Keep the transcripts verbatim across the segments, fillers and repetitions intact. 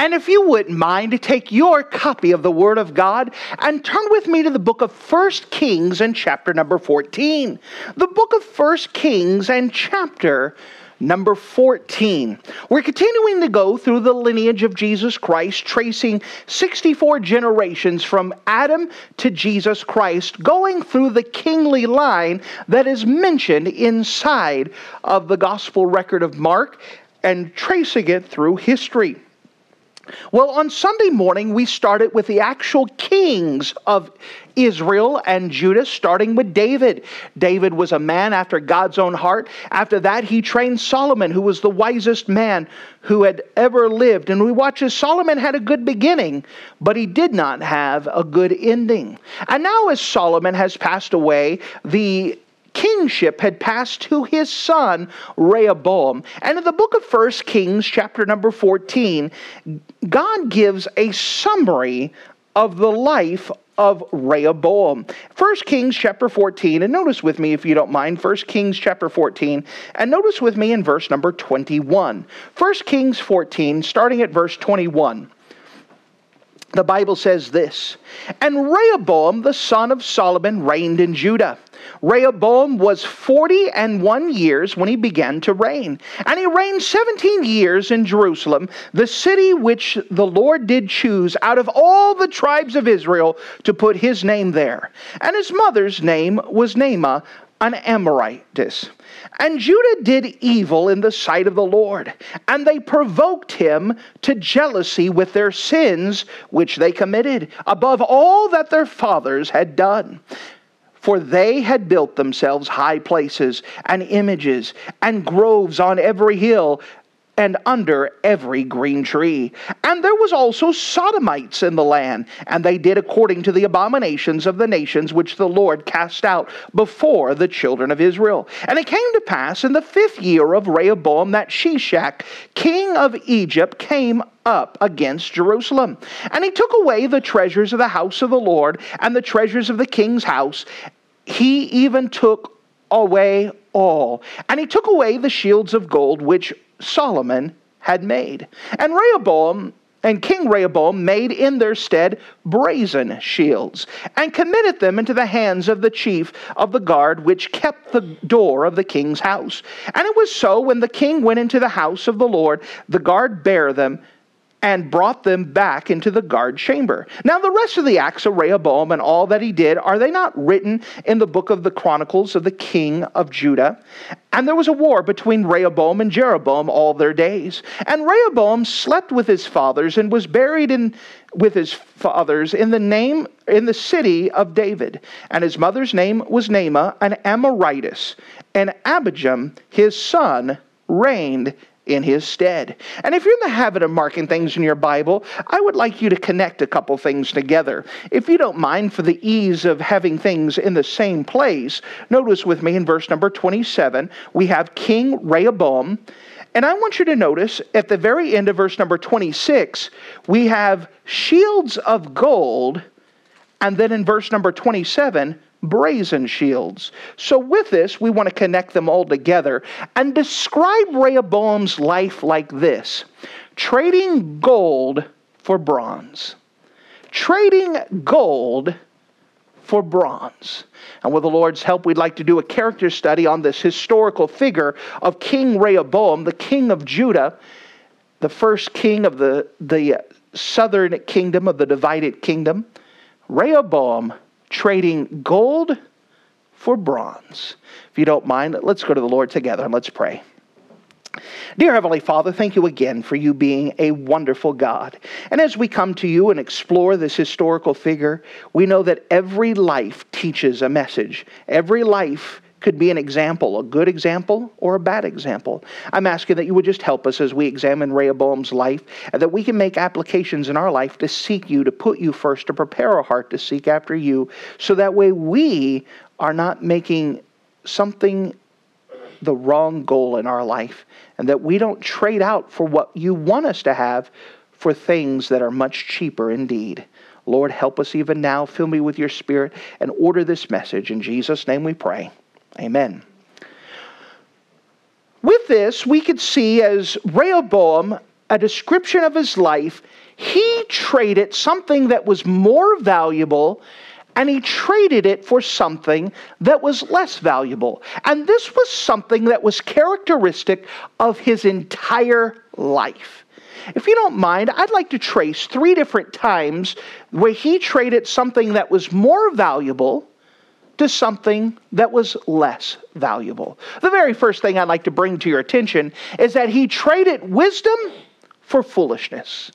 And if you wouldn't mind, take your copy of the Word of God and turn with me to the book of First Kings and chapter number fourteen. The book of First Kings and chapter number fourteen. We're continuing to go through the lineage of Jesus Christ, tracing sixty-four generations from Adam to Jesus Christ, going through the kingly line that is mentioned inside of the gospel record of Mark and tracing it through history. Well, on Sunday morning, we started with the actual kings of Israel and Judah, starting with David. David was a man after God's own heart. After that, he trained Solomon, who was the wisest man who had ever lived. And we watch as Solomon had a good beginning, but he did not have a good ending. And now as Solomon has passed away, the kingship had passed to his son, Rehoboam. And in the book of First Kings, chapter number fourteen, God gives a summary of the life of Rehoboam. First Kings, chapter fourteen, and notice with me, if you don't mind, First Kings, chapter fourteen, and notice with me in verse number twenty-one. First Kings fourteen, starting at verse twenty-one. The Bible says this, "And Rehoboam, the son of Solomon, reigned in Judah. Rehoboam was forty and one years when he began to reign. And he reigned seventeen years in Jerusalem, the city which the Lord did choose out of all the tribes of Israel to put his name there. And his mother's name was Naamah, an Amorite. And Judah did evil in the sight of the Lord, and they provoked him to jealousy with their sins which they committed, above all that their fathers had done. For they had built themselves high places, and images, and groves on every hill, and under every green tree. And there was also Sodomites in the land, and they did according to the abominations of the nations which the Lord cast out before the children of Israel. And it came to pass in the fifth year of Rehoboam that Shishak, king of Egypt, came up against Jerusalem. And he took away the treasures of the house of the Lord, and the treasures of the king's house. He even took away all. And he took away the shields of gold which Solomon had made. And Rehoboam and King Rehoboam made in their stead brazen shields, and committed them into the hands of the chief of the guard, which kept the door of the king's house. And it was so, when the king went into the house of the Lord, the guard bare them, and brought them back into the guard chamber. Now the rest of the acts of Rehoboam and all that he did, are they not written in the book of the Chronicles of the king of Judah? And there was a war between Rehoboam and Jeroboam all their days. And Rehoboam slept with his fathers, and was buried in with his fathers in the name in the city of David. And his mother's name was Naamah, an Amorite, and Abijam his son reigned in his stead." And if you're in the habit of marking things in your Bible, I would like you to connect a couple things together. If you don't mind, for the ease of having things in the same place, notice with me in verse number twenty-seven, we have King Rehoboam. And I want you to notice at the very end of verse number twenty-six, we have shields of gold. And then in verse number twenty-seven, brazen shields. So with this, we want to connect them all together and describe Rehoboam's life like this: trading gold for bronze. Trading gold for bronze. And with the Lord's help, we'd like to do a character study on this historical figure of King Rehoboam, the king of Judah, the first king of the, the southern kingdom, of the divided kingdom. Rehoboam, trading gold for bronze. If you don't mind, let's go to the Lord together and let's pray. Dear Heavenly Father, thank you again for you being a wonderful God. And as we come to you and explore this historical figure, we know that every life teaches a message. Every life could be an example, a good example or a bad example. I'm asking that you would just help us as we examine Rehoboam's life, and that we can make applications in our life to seek you, to put you first, to prepare our heart to seek after you, so that way we are not making something the wrong goal in our life, and that we don't trade out for what you want us to have for things that are much cheaper indeed. Lord, help us even now. Fill me with your Spirit and order this message. In Jesus' name we pray. Amen. With this, we could see as Rehoboam, a description of his life, he traded something that was more valuable, and he traded it for something that was less valuable. And this was something that was characteristic of his entire life. If you don't mind, I'd like to trace three different times where he traded something that was more valuable to something that was less valuable. The very first thing I'd like to bring to your attention is that he traded wisdom for foolishness.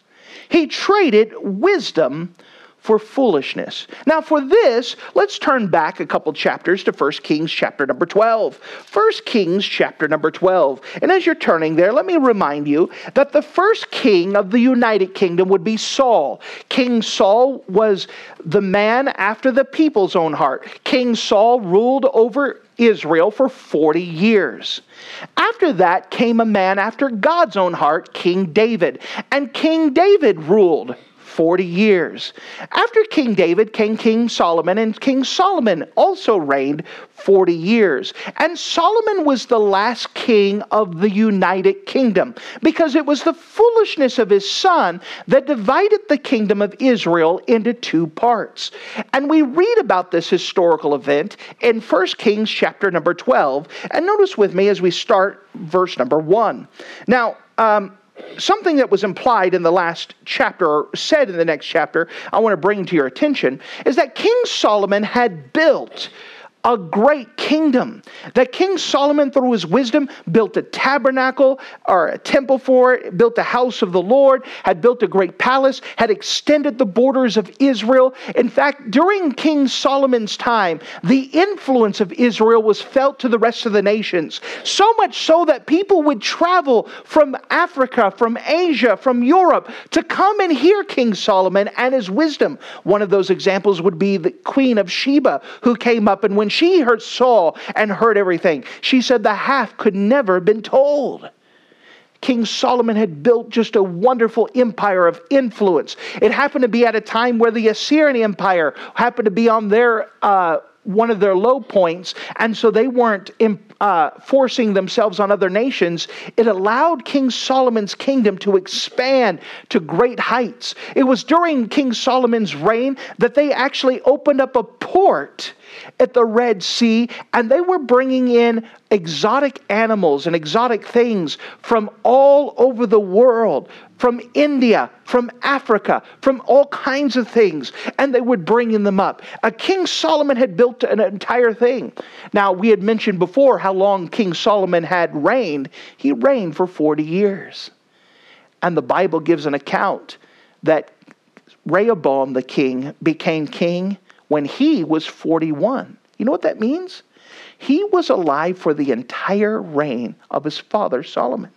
He traded wisdom for foolishness. Now for this, let's turn back a couple chapters to First Kings chapter number twelve. First Kings chapter number twelve. And as you're turning there, let me remind you that the first king of the United Kingdom would be Saul. King Saul was the man after the people's own heart. King Saul ruled over Israel for forty years. After that came a man after God's own heart, King David. And King David ruled forty years. After King David came King Solomon, and King Solomon also reigned forty years. And Solomon was the last king of the United Kingdom, because it was the foolishness of his son that divided the kingdom of Israel into two parts. And we read about this historical event in First Kings chapter number twelve. And notice with me as we start verse number one. Now, um, Something that was implied in the last chapter, or said in the next chapter, I want to bring to your attention, is that King Solomon had built a great kingdom. That King Solomon, through his wisdom, built a tabernacle or a temple for it, built a house of the Lord, had built a great palace, had extended the borders of Israel. In fact, during King Solomon's time, the influence of Israel was felt to the rest of the nations. So much so that people would travel from Africa, from Asia, from Europe to come and hear King Solomon and his wisdom. One of those examples would be the Queen of Sheba, who came up, and when she heard Saul and heard everything, she said the half could never have been told. King Solomon had built just a wonderful empire of influence. It happened to be at a time where the Assyrian Empire happened to be on their uh, one of their low points, and so they weren't imp- uh, forcing themselves on other nations. It allowed King Solomon's kingdom to expand to great heights. It was during King Solomon's reign that they actually opened up a port at the Red Sea, and they were bringing in exotic animals and exotic things from all over the world, from India, from Africa, from all kinds of things, and they would bring them up. Uh, King Solomon had built an entire thing. Now, we had mentioned before how long King Solomon had reigned. He reigned for forty years. And the Bible gives an account that Rehoboam the king became king when he was forty-one. You know what that means? He was alive for the entire reign of his father Solomon.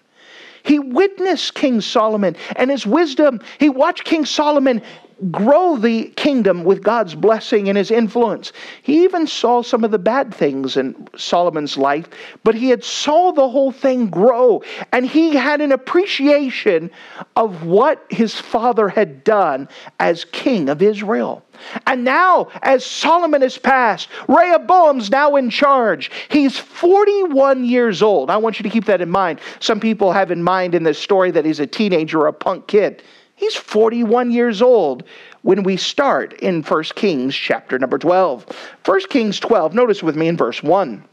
He witnessed King Solomon and his wisdom. He watched King Solomon grow the kingdom with God's blessing and his influence. He even saw some of the bad things in Solomon's life, but he had saw the whole thing grow, and he had an appreciation of what his father had done as king of Israel. And now, as Solomon has passed, Rehoboam's now in charge. He's forty-one years old. I want you to keep that in mind. Some people have in mind in this story that he's a teenager or a punk kid. He's forty-one years old when we start in First Kings chapter number twelve. First Kings twelve, notice with me in verse one.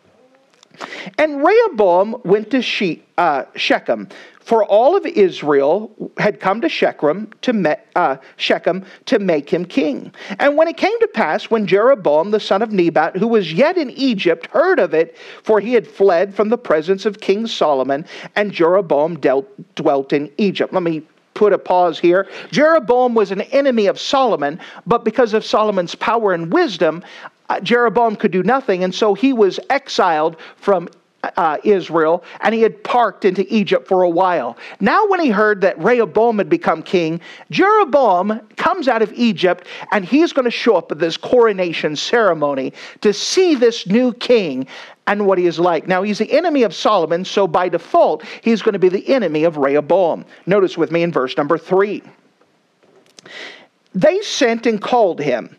And Rehoboam went to she, uh, Shechem, for all of Israel had come to Shechem to, me, uh, Shechem to make him king. And when it came to pass, when Jeroboam the son of Nebat, who was yet in Egypt, heard of it, for he had fled from the presence of King Solomon, and Jeroboam dealt, dwelt in Egypt. Let me put a pause here. Jeroboam was an enemy of Solomon, but because of Solomon's power and wisdom, Jeroboam could do nothing, and so he was exiled from Uh, Israel, and he had parked into Egypt for a while. Now when he heard that Rehoboam had become king, Jeroboam comes out of Egypt, and he's going to show up at this coronation ceremony to see this new king and what he is like. Now he's the enemy of Solomon, so by default, he's going to be the enemy of Rehoboam. Notice with me in verse number three. They sent and called him.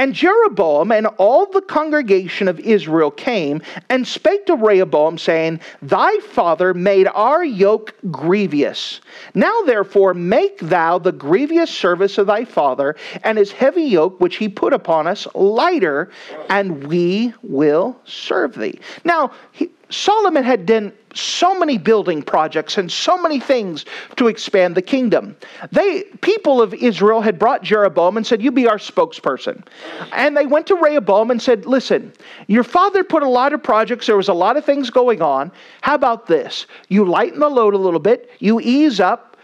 And Jeroboam and all the congregation of Israel came and spake to Rehoboam, saying, Thy father made our yoke grievous. Now therefore make thou the grievous service of thy father and his heavy yoke which he put upon us lighter, and we will serve thee. Now, he, Solomon had done so many building projects and so many things to expand the kingdom. They, people of Israel had brought Jeroboam and said, you be our spokesperson. And they went to Rehoboam and said, listen, your father put a lot of projects. There was a lot of things going on. How about this? You lighten the load a little bit. You ease up.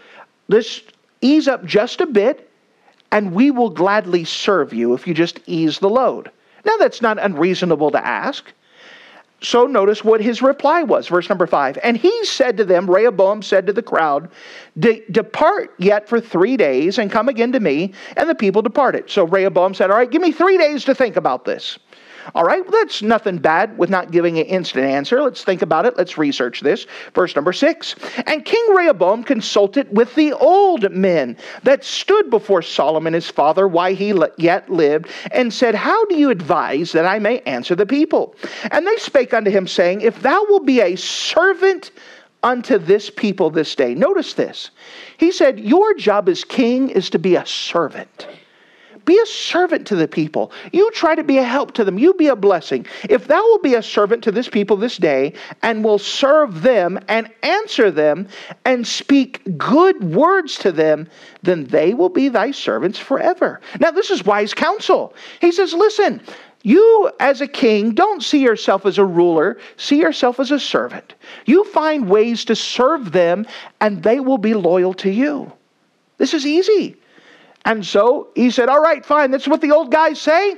This ease up just a bit. And we will gladly serve you if you just ease the load. Now that's not unreasonable to ask. So notice what his reply was, verse number five. And he said to them, Rehoboam said to the crowd, De- Depart yet for three days and come again to me. And the people departed. So Rehoboam said, all right, give me three days to think about this. All right, that's nothing bad with not giving an instant answer. Let's think about it. Let's research this. Verse number six. And King Rehoboam consulted with the old men that stood before Solomon his father while he yet lived, and said, How do you advise that I may answer the people? And they spake unto him, saying, If thou wilt be a servant unto this people this day. Notice this. He said, Your job as king is to be a servant. Be a servant to the people. You try to be a help to them. You be a blessing. If thou wilt be a servant to this people this day, and will serve them, and answer them, and speak good words to them, then they will be thy servants forever. Now this is wise counsel. He says, listen, you as a king, don't see yourself as a ruler. See yourself as a servant. You find ways to serve them, and they will be loyal to you. This is easy. And so he said, all right, fine, that's what the old guys say.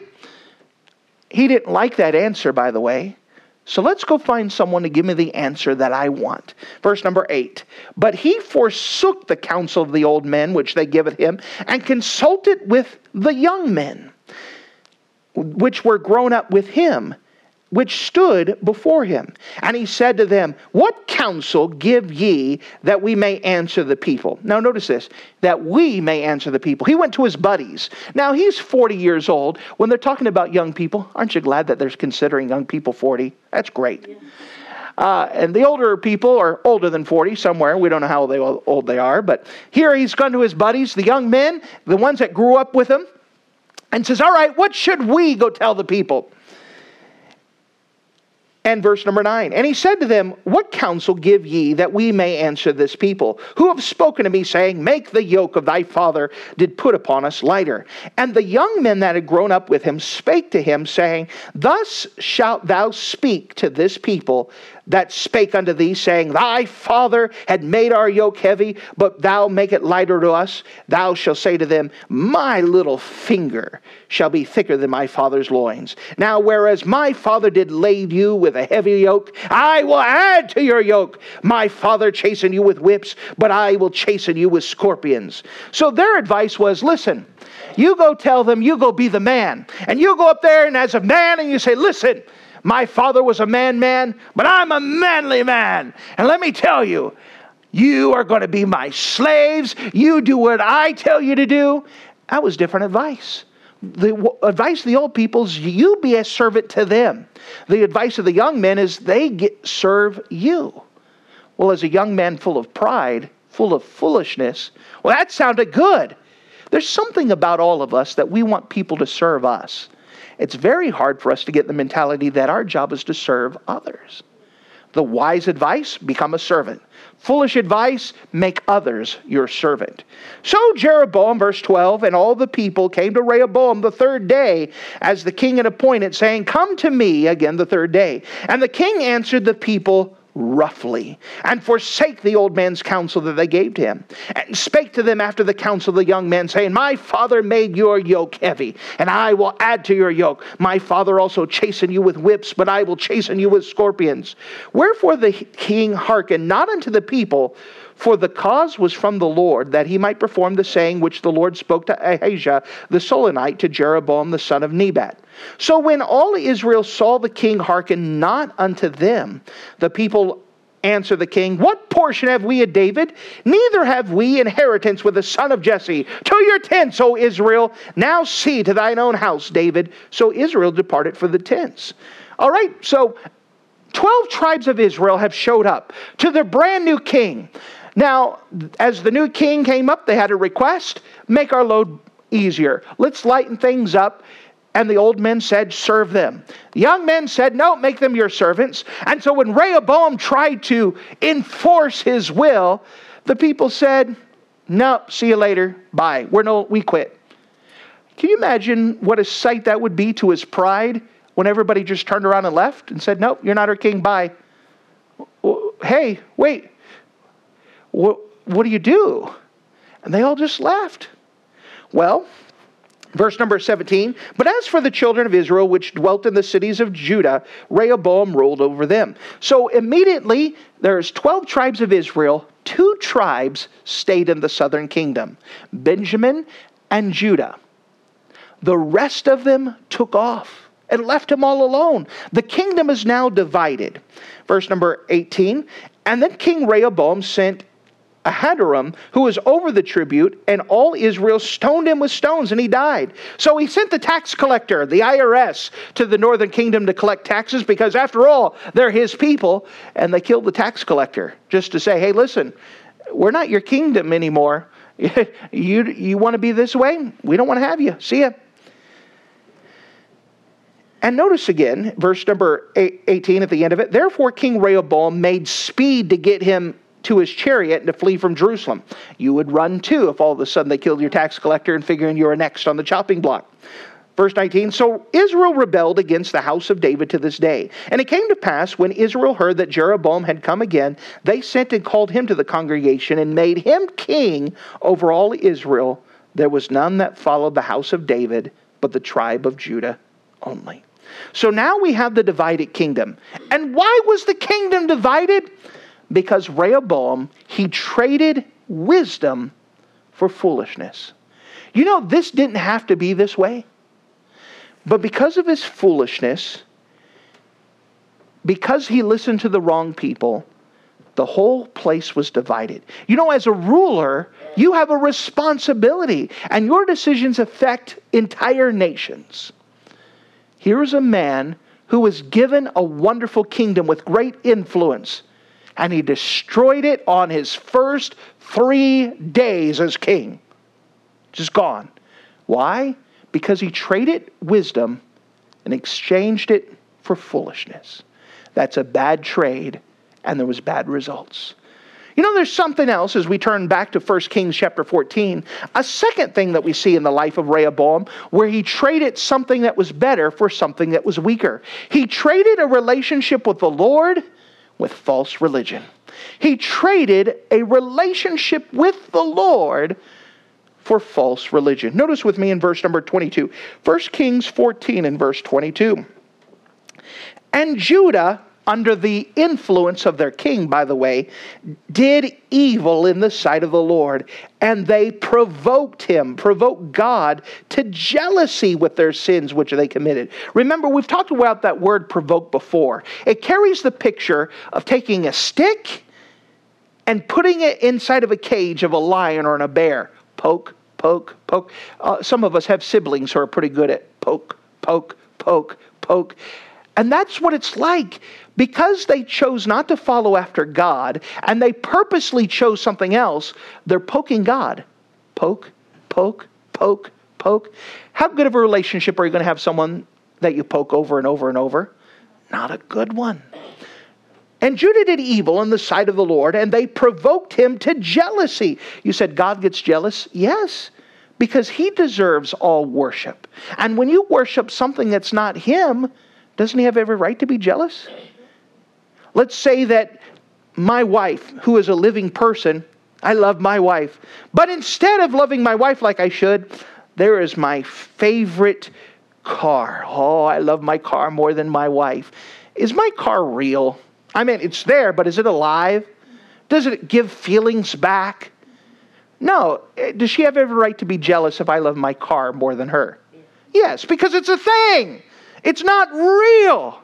He didn't like that answer, by the way. So let's go find someone to give me the answer that I want. Verse number eight. But he forsook the counsel of the old men, which they giveth him, and consulted with the young men, which were grown up with him, which stood before him. And he said to them, What counsel give ye that we may answer the people? Now notice this, that we may answer the people. He went to his buddies. Now he's forty years old. When they're talking about young people, aren't you glad that they're considering young people forty? That's great. Yeah. Uh, and the older people are older than forty somewhere. We don't know how old they, old they are. But here he's gone to his buddies, the young men, the ones that grew up with him, and says, all right, what should we go tell the people? And verse number nine. And he said to them, What counsel give ye that we may answer this people? Who have spoken to me, saying, Make the yoke of thy father did put upon us lighter. And the young men that had grown up with him spake to him, saying, Thus shalt thou speak to this people that spake unto thee, saying, Thy father had made our yoke heavy, but thou make it lighter to us. Thou shalt say to them, My little finger shall be thicker than my father's loins. Now whereas my father did lay you with a heavy yoke, I will add to your yoke. My father chastened you with whips, but I will chasten you with scorpions. So their advice was, listen, you go tell them, you go be the man. And you go up there and as a man and you say, listen, my father was a man man, but I'm a manly man. And let me tell you, you are going to be my slaves. You do what I tell you to do. That was different advice. The advice of the old people is you be a servant to them. The advice of the young men is they get, serve you. Well, as a young man full of pride, full of foolishness, well, that sounded good. There's something about all of us that we want people to serve us. It's very hard for us to get the mentality that our job is to serve others. The wise advice, become a servant. Foolish advice, make others your servant. So Jeroboam, verse twelve, and all the people came to Rehoboam the third day, as the king had appointed, saying, Come to me again the third day. And the king answered the people roughly, and forsake the old man's counsel that they gave to him, and spake to them after the counsel of the young man, saying, My father made your yoke heavy, and I will add to your yoke. My father also chastened you with whips, but I will chasten you with scorpions. Wherefore the king hearkened not unto the people, for the cause was from the Lord, that he might perform the saying which the Lord spoke to Ahijah the Shilonite, to Jeroboam the son of Nebat. So when all Israel saw the king hearken not unto them, the people answered the king, What portion have we of David? Neither have we inheritance with the son of Jesse. To your tents, O Israel. Now see to thine own house, David. So Israel departed for the tents. All right, so twelve tribes of Israel have showed up to their brand new king. Now, as the new king came up, they had a request. Make our load easier. Let's lighten things up. And the old men said, serve them. The young men said, no, make them your servants. And so when Rehoboam tried to enforce his will, the people said, no, see you later. Bye. We're no, we quit. Can you imagine what a sight that would be to his pride when everybody just turned around and left and said, nope, you're not our king. Bye. Hey, wait. What, what do you do? And they all just left. Well, verse number seventeen, But as for the children of Israel, which dwelt in the cities of Judah, Rehoboam ruled over them. So immediately, there's twelve tribes of Israel. Two tribes stayed in the southern kingdom, Benjamin and Judah. The rest of them took off and left him all alone. The kingdom is now divided. Verse number eighteen, And then King Rehoboam sent Ahinoam, who was over the tribute, and all Israel stoned him with stones, and he died. So he sent the tax collector, the I R S, to the northern kingdom to collect taxes, because after all, they're his people, and they killed the tax collector just to say, hey, listen, we're not your kingdom anymore. you you want to be this way? We don't want to have you. See ya. And notice again, verse number eighteen at the end of it, Therefore King Rehoboam made speed to get him to his chariot and to flee from Jerusalem. You would run too if all of a sudden they killed your tax collector and figuring you were next on the chopping block. Verse nineteen, So Israel rebelled against the house of David to this day. And it came to pass, when Israel heard that Jeroboam had come again, they sent and called him to the congregation and made him king over all Israel. There was none that followed the house of David, but the tribe of Judah only. So now we have the divided kingdom. And why was the kingdom divided? Because Rehoboam, he traded wisdom for foolishness. You know, this didn't have to be this way. But because of his foolishness, because he listened to the wrong people, the whole place was divided. You know, as a ruler, you have a responsibility, and your decisions affect entire nations. Here is a man who was given a wonderful kingdom with great influence, and he destroyed it on his first three days as king. Just gone. Why? Because he traded wisdom and exchanged it for foolishness. That's a bad trade, and there was bad results. You know, there's something else as we turn back to First Kings chapter fourteen. A second thing that we see in the life of Rehoboam, where he traded something that was better for something that was weaker. He traded a relationship with the Lord with false religion. He traded a relationship with the Lord for false religion. Notice with me in verse number twenty-two. First Kings fourteen and verse twenty-two. And Judah, under the influence of their king, by the way, did evil in the sight of the Lord. And they provoked him, provoked God to jealousy with their sins which they committed. Remember, we've talked about that word provoke before. It carries the picture of taking a stick and putting it inside of a cage of a lion or a bear. Poke, poke, poke. Uh, some of us have siblings who are pretty good at poke, poke, poke, poke. And that's what it's like. Because they chose not to follow after God, and they purposely chose something else, they're poking God. Poke, poke, poke, poke. How good of a relationship are you going to have someone that you poke over and over and over? Not a good one. And Judah did evil in the sight of the Lord, and they provoked him to jealousy. You said God gets jealous? Yes, because he deserves all worship. And when you worship something that's not him, doesn't he have every right to be jealous? Let's say that my wife, who is a living person, I love my wife. But instead of loving my wife like I should, there is my favorite car. Oh, I love my car more than my wife. Is my car real? I mean, it's there, but is it alive? Does it give feelings back? No. Does she have every right to be jealous if I love my car more than her? Yes, because it's a thing. It's not real.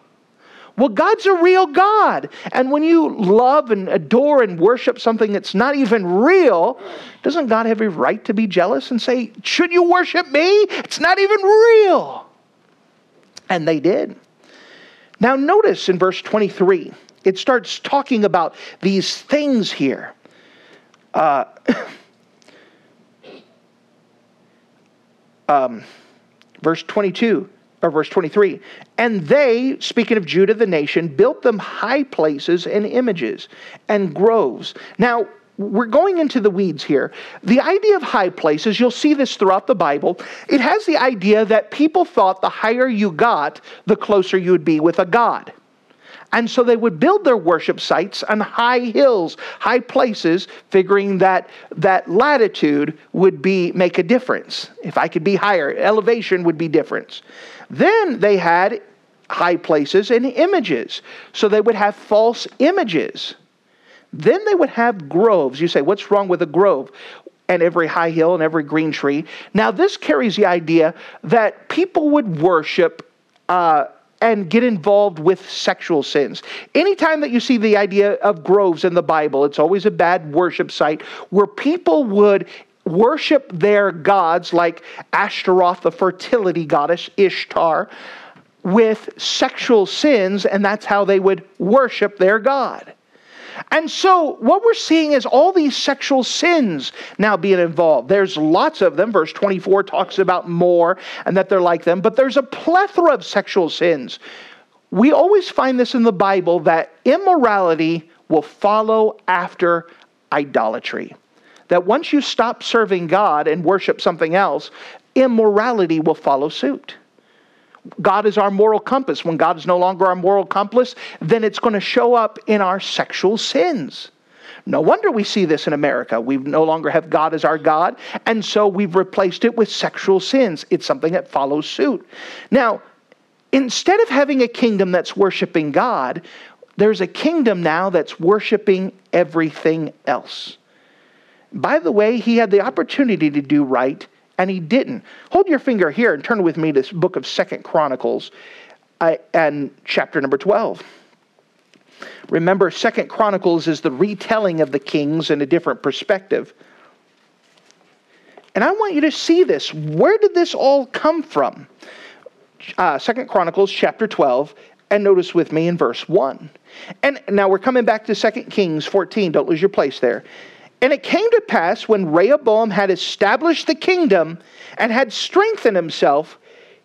Well, God's a real God. And when you love and adore and worship something that's not even real, doesn't God have a right to be jealous and say, should you worship me? It's not even real. And they did. Now notice in verse twenty-three, it starts talking about these things here. Uh, um, verse twenty-two. Or verse twenty-three, and they, speaking of Judah the nation, built them high places and images and groves. Now, we're going into the weeds here. The idea of high places, you'll see this throughout the Bible, it has the idea that people thought the higher you got, the closer you would be with a god. And so they would build their worship sites on high hills, high places, figuring that that latitude would be make a difference. If I could be higher, elevation would be difference. Then they had high places and images. So they would have false images. Then they would have groves. You say, what's wrong with a grove? And every high hill and every green tree. Now this carries the idea that people would worship uh and get involved with sexual sins. Anytime that you see the idea of groves in the Bible, it's always a bad worship site where people would worship their gods like Ashtaroth, the fertility goddess, Ishtar, with sexual sins, and that's how they would worship their god. And so what we're seeing is all these sexual sins now being involved. There's lots of them. Verse twenty-four talks about more and that they're like them. But there's a plethora of sexual sins. We always find this in the Bible that immorality will follow after idolatry. That once you stop serving God and worship something else, immorality will follow suit. God is our moral compass. When God is no longer our moral compass, then it's going to show up in our sexual sins. No wonder we see this in America. We no longer have God as our God, and so we've replaced it with sexual sins. It's something that follows suit. Now, instead of having a kingdom that's worshiping God, there's a kingdom now that's worshiping everything else. By the way, he had the opportunity to do right, and he didn't. Hold your finger here and turn with me to this book of Second Chronicles uh, and chapter number twelve. Remember, Second Chronicles is the retelling of the Kings in a different perspective. And I want you to see this. Where did this all come from? Uh, Second Chronicles chapter twelve, and notice with me in verse one. And now we're coming back to Second Kings fourteen. Don't lose your place there. And it came to pass when Rehoboam had established the kingdom and had strengthened himself,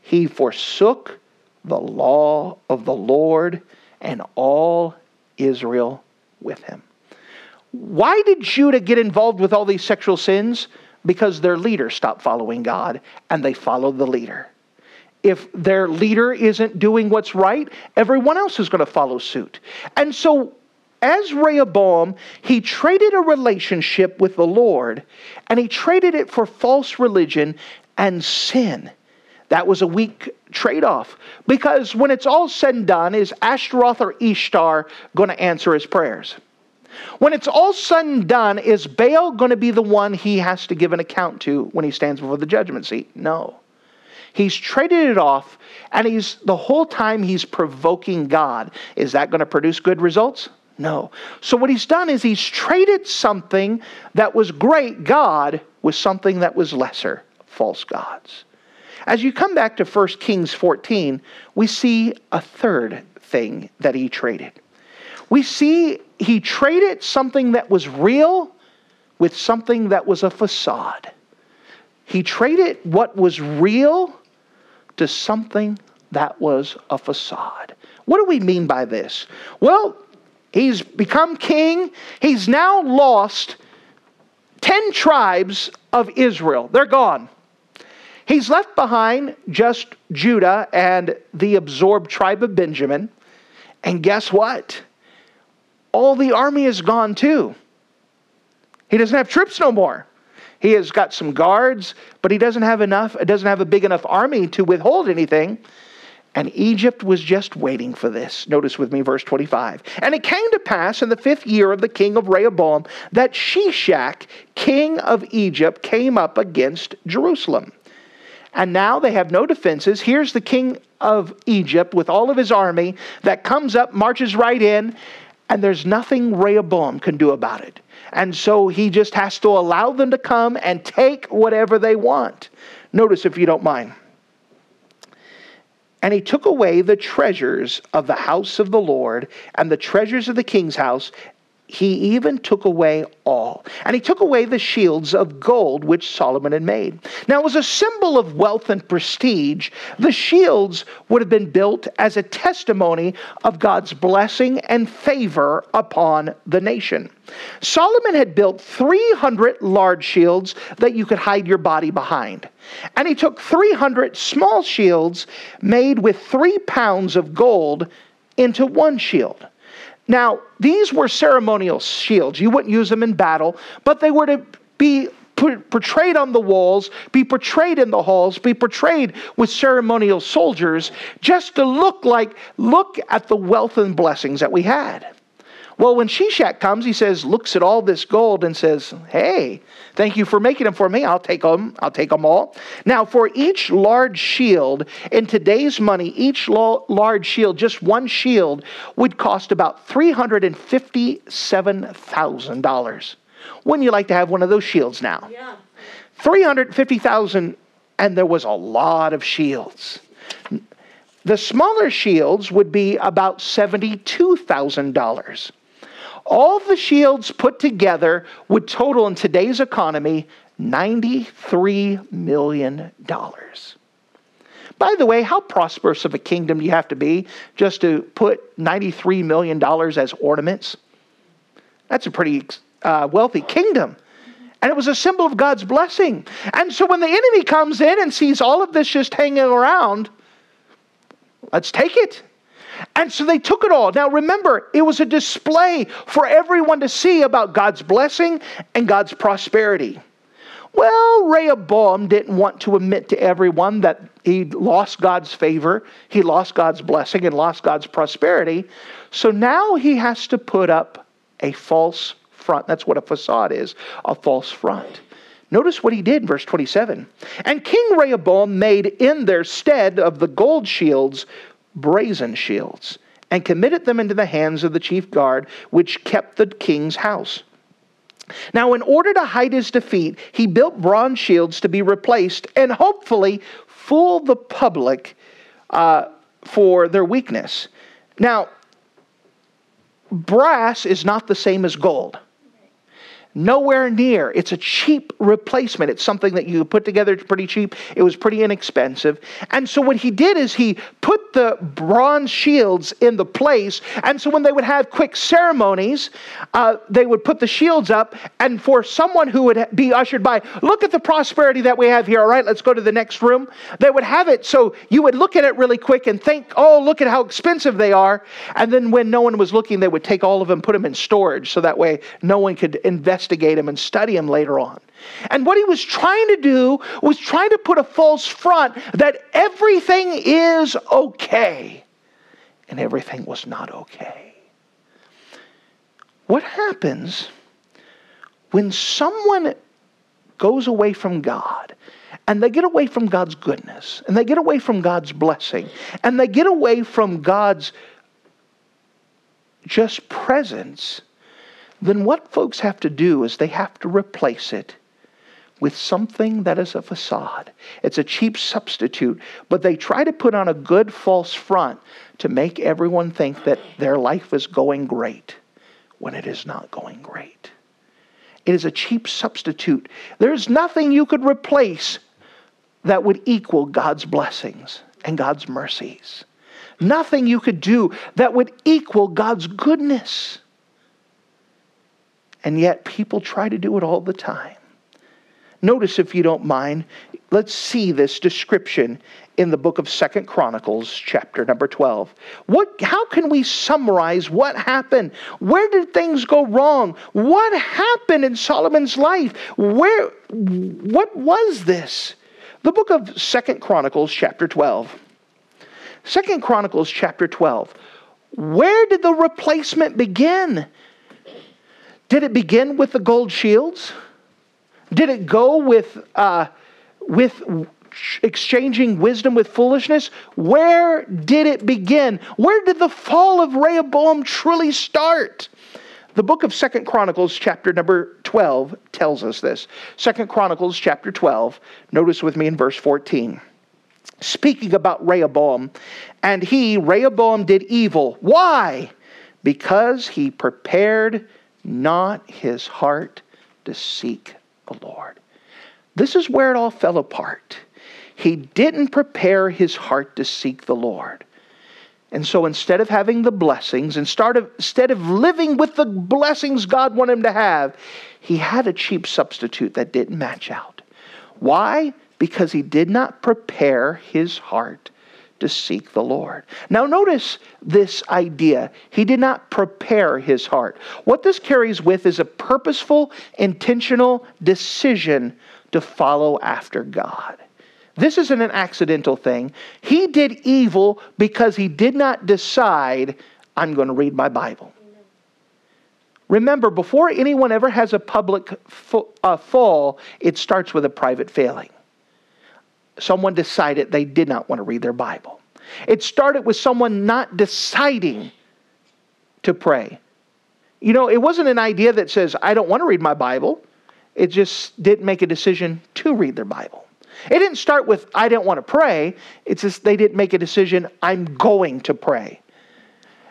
he forsook the law of the Lord and all Israel with him. Why did Judah get involved with all these sexual sins? Because their leader stopped following God and they followed the leader. If their leader isn't doing what's right, everyone else is going to follow suit. And so as Rehoboam, he traded a relationship with the Lord, and he traded it for false religion and sin. That was a weak trade-off, because when it's all said and done, is Ashtaroth or Ishtar going to answer his prayers? When it's all said and done, is Baal going to be the one he has to give an account to when he stands before the judgment seat? No. He's traded it off, and he's the whole time he's provoking God. Is that going to produce good results? No. So what he's done is he's traded something that was great God with something that was lesser, false gods. As you come back to First Kings fourteen, we see a third thing that he traded. We see he traded something that was real with something that was a facade. He traded what was real to something that was a facade. What do we mean by this? Well, he's become king. He's now lost ten tribes of Israel. They're gone. He's left behind just Judah and the absorbed tribe of Benjamin. And guess what? all the army is gone too. He doesn't have troops no more. He has got some guards, but he doesn't have enough. It doesn't have a big enough army to withhold anything. And Egypt was just waiting for this. Notice with me verse twenty-five. And it came to pass in the fifth year of the king of Rehoboam that Shishak, king of Egypt, came up against Jerusalem. And now they have no defenses. Here's the king of Egypt with all of his army that comes up, marches right in, and there's nothing Rehoboam can do about it. And so he just has to allow them to come and take whatever they want. Notice, if you don't mind. And he took away the treasures of the house of the Lord and the treasures of the king's house. He even took away all. And he took away the shields of gold which Solomon had made. Now, it was a symbol of wealth and prestige. The shields would have been built as a testimony of God's blessing and favor upon the nation. Solomon had built three hundred large shields that you could hide your body behind. And he took three hundred small shields made with three pounds of gold into one shield. Now, these were ceremonial shields. You wouldn't use them in battle, but they were to be portrayed on the walls, be portrayed in the halls, be portrayed with ceremonial soldiers, just to look like, look at the wealth and blessings that we had. Well, when Shishak comes, he says, looks at all this gold and says, hey, thank you for making them for me. I'll take them. I'll take them all. Now, for each large shield, in today's money, each large shield, just one shield, would cost about three hundred fifty-seven thousand dollars. Wouldn't you like to have one of those shields now? Yeah. three hundred fifty thousand dollars, and there was a lot of shields. The smaller shields would be about seventy-two thousand dollars. All the shields put together would total in today's economy ninety-three million dollars. By the way, how prosperous of a kingdom do you have to be just to put ninety-three million dollars as ornaments? That's a pretty uh, wealthy kingdom. And it was a symbol of God's blessing. And so when the enemy comes in and sees all of this just hanging around, let's take it. And so they took it all. Now remember, it was a display for everyone to see about God's blessing and God's prosperity. Well, Rehoboam didn't want to admit to everyone that he lost God's favor, he lost God's blessing, and lost God's prosperity. So now he has to put up a false front. That's what a facade is, a false front. Notice what he did, verse twenty-seven. And King Rehoboam made in their stead of the gold shields brazen shields, and committed them into the hands of the chief guard, which kept the king's house. Now, in order to hide his defeat, he built bronze shields to be replaced and hopefully fool the public uh, for their weakness. Now, brass is not the same as gold. Nowhere near. It's a cheap replacement. It's something that you put together pretty cheap. It was pretty inexpensive. And so what he did is he put the bronze shields in the place. And so when they would have quick ceremonies, uh, they would put the shields up. And for someone who would be ushered by, look at the prosperity that we have here. All right, let's go to the next room. They would have it. So you would look at it really quick and think, oh, look at how expensive they are. And then when no one was looking, they would take all of them, put them in storage. So that way no one could invest him and study him later on. And what he was trying to do was trying to put a false front that everything is okay. And everything was not okay. What happens when someone goes away from God, and they get away from God's goodness, and they get away from God's blessing, and they get away from God's just presence? Then what folks have to do is they have to replace it with something that is a facade. It's a cheap substitute, but they try to put on a good false front to make everyone think that their life is going great when it is not going great. It is a cheap substitute. There's nothing you could replace that would equal God's blessings and God's mercies. Nothing you could do that would equal God's goodness. And yet people try to do it all the time. Notice, if you don't mind, Let's see this description in the book of Second Chronicles, chapter number twelve. What? How can we summarize what happened? Where did things go wrong? What happened in Solomon's life? Where? What was this? The book of Second Chronicles, chapter twelve. Second Chronicles, chapter twelve. Where did the replacement begin? Did it begin with the gold shields? Did it go with... Uh, with exchanging wisdom with foolishness? Where did it begin? Where did the fall of Rehoboam truly start? The book of Second Chronicles chapter number twelve tells us this. Second Chronicles chapter twelve, notice with me in verse fourteen. Speaking about Rehoboam, and he, Rehoboam, did evil. Why? Because he prepared not his heart to seek the Lord. This is where it all fell apart. He didn't prepare his heart to seek the Lord. And so instead of having the blessings, instead of living with the blessings God wanted him to have, he had a cheap substitute that didn't match out. Why? Because he did not prepare his heart to seek the Lord. Now notice this idea. He did not prepare his heart. What this carries with is a purposeful, intentional decision to follow after God. This isn't an accidental thing. He did evil because he did not decide, I'm going to read my Bible. Remember, before anyone ever has a public fo- uh, fall, it starts with a private failing. Someone decided they did not want to read their Bible. It started with someone not deciding to pray. You know, it wasn't an idea that says, I don't want to read my Bible. It just didn't make a decision to read their Bible. It didn't start with, I didn't want to pray. It's just they didn't make a decision, I'm going to pray.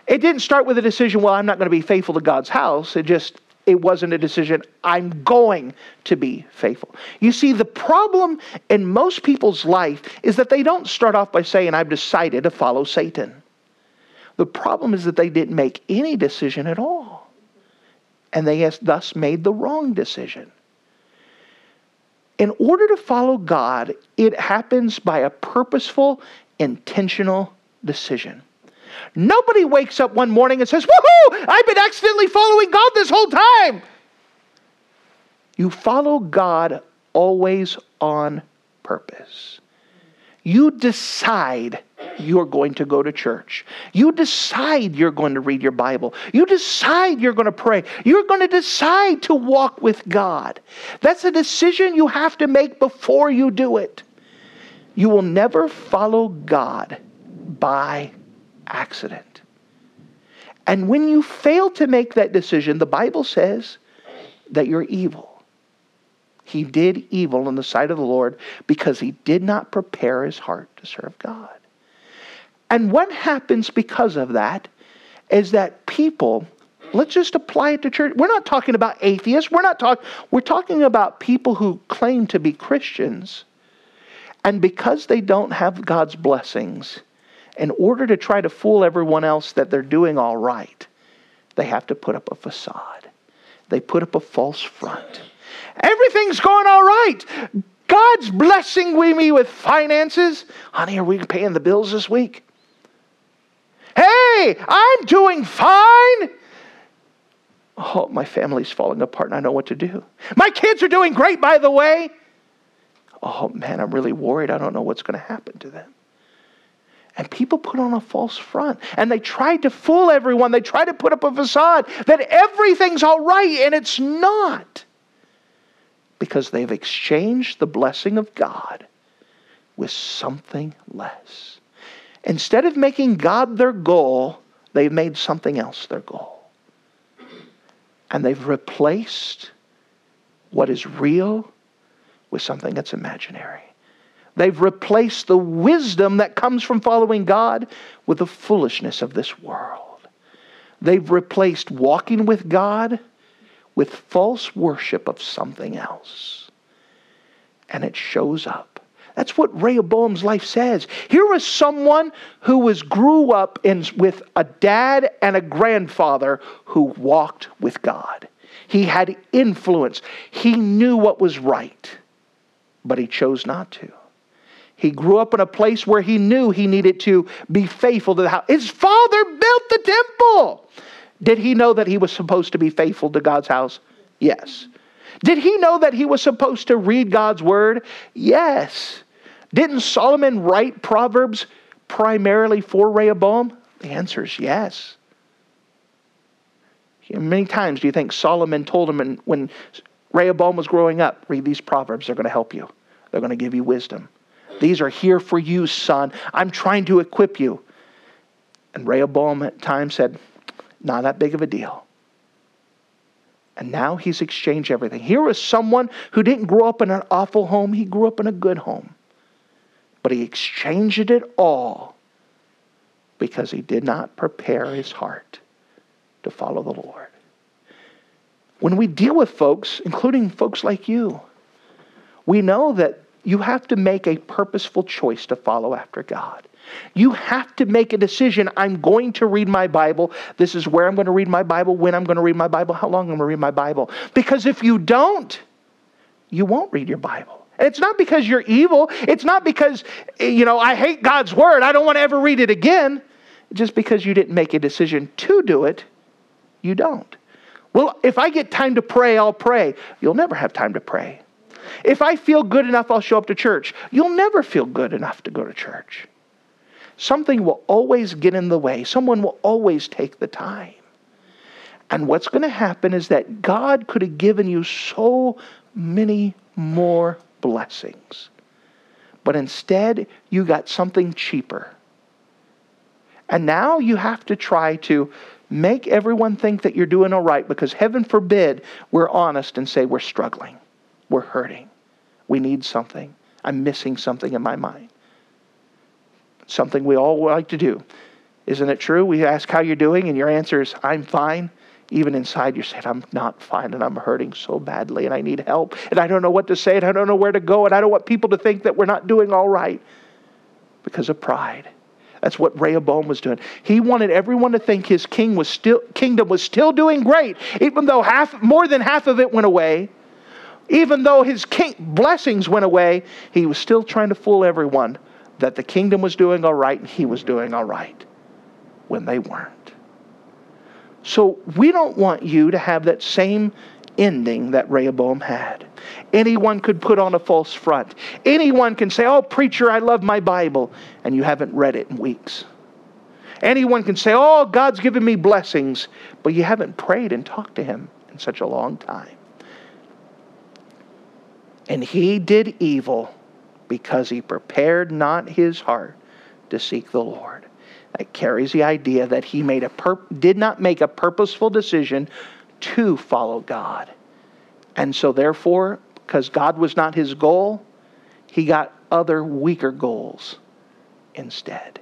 It didn't start with a decision, well, I'm not going to be faithful to God's house. It just, it wasn't a decision, I'm going to be faithful. You see, the problem in most people's life is that they don't start off by saying, I've decided to follow Satan. The problem is that they didn't make any decision at all. And they thus made the wrong decision. In order to follow God, it happens by a purposeful, intentional decision. Nobody wakes up one morning and says, woohoo, I've been accidentally following God this whole time. You follow God always on purpose. You decide you're going to go to church. You decide you're going to read your Bible. You decide you're going to pray. You're going to decide to walk with God. That's a decision you have to make before you do it. You will never follow God by accident. And when you fail to make that decision, the Bible says that you're evil. He did evil in the sight of the Lord because he did not prepare his heart to serve God. And what happens because of that is that people, let's just apply it to church. We're not talking about atheists. We're not talking, we're talking about people who claim to be Christians. And because they don't have God's blessings, in order to try to fool everyone else that they're doing all right, they have to put up a facade. They put up a false front. Everything's going all right. God's blessing me with finances. Honey, are we paying the bills this week? Hey, I'm doing fine. Oh, my family's falling apart and I know what to do. My kids are doing great, by the way. Oh, man, I'm really worried. I don't know what's going to happen to them. And people put on a false front. And they tried to fool everyone. They tried to put up a facade that everything's all right, and it's not. Because they've exchanged the blessing of God with something less. Instead of making God their goal, they've made something else their goal. And they've replaced what is real with something that's imaginary. They've replaced the wisdom that comes from following God with the foolishness of this world. They've replaced walking with God with false worship of something else. And it shows up. That's what Rehoboam's life says. Here was someone who was grew up in, with a dad and a grandfather who walked with God. He had influence. He knew what was right. but he chose not to. He grew up in a place where he knew he needed to be faithful to the house. His father built the temple. Did he know that he was supposed to be faithful to God's house? Yes. Did he know that he was supposed to read God's word? Yes. Didn't Solomon write Proverbs primarily for Rehoboam? The answer is yes. Many times do you think Solomon told him when Rehoboam was growing up, read these Proverbs, they're going to help you. They're going to give you wisdom. These are here for you, son. I'm trying to equip you. And Rehoboam at times said, not that big of a deal. And now he's exchanged everything. Here was someone who didn't grow up in an awful home. He grew up in a good home. But he exchanged it all because he did not prepare his heart to follow the Lord. When we deal with folks, including folks like you, we know that you have to make a purposeful choice to follow after God. You have to make a decision. I'm going to read my Bible. This is where I'm going to read my Bible, when I'm going to read my Bible, how long I'm going to read my Bible. Because if you don't, you won't read your Bible. And it's not because you're evil. It's not because, you know, I hate God's word. I don't want to ever read it again. Just because you didn't make a decision to do it, you don't. Well, if I get time to pray, I'll pray. You'll never have time to pray. If I feel good enough, I'll show up to church. You'll never feel good enough to go to church. Something will always get in the way. Someone will always take the time. And what's going to happen is that God could have given you so many more blessings. But instead, you got something cheaper. And now you have to try to make everyone think that you're doing all right, because heaven forbid we're honest and say we're struggling. We're hurting. We need something. I'm missing something in my mind. Something we all like to do. Isn't it true? We ask how you're doing and your answer is, I'm fine. Even inside you're saying, I'm not fine and I'm hurting so badly and I need help and I don't know what to say and I don't know where to go and I don't want people to think that we're not doing all right because of pride. That's what Rehoboam was doing. He wanted everyone to think his king was still, kingdom was still doing great, even though half, more than half of it went away. Even though his king blessings went away, he was still trying to fool everyone that the kingdom was doing all right and he was doing all right when they weren't. So we don't want you to have that same ending that Rehoboam had. Anyone could put on a false front. Anyone can say, oh, preacher, I love my Bible, and you haven't read it in weeks. Anyone can say, oh, God's given me blessings, but you haven't prayed and talked to him in such a long time. And he did evil because he prepared not his heart to seek the Lord. That carries the idea that he made a perp- did not make a purposeful decision to follow God. And so therefore, because God was not his goal, he got other weaker goals instead.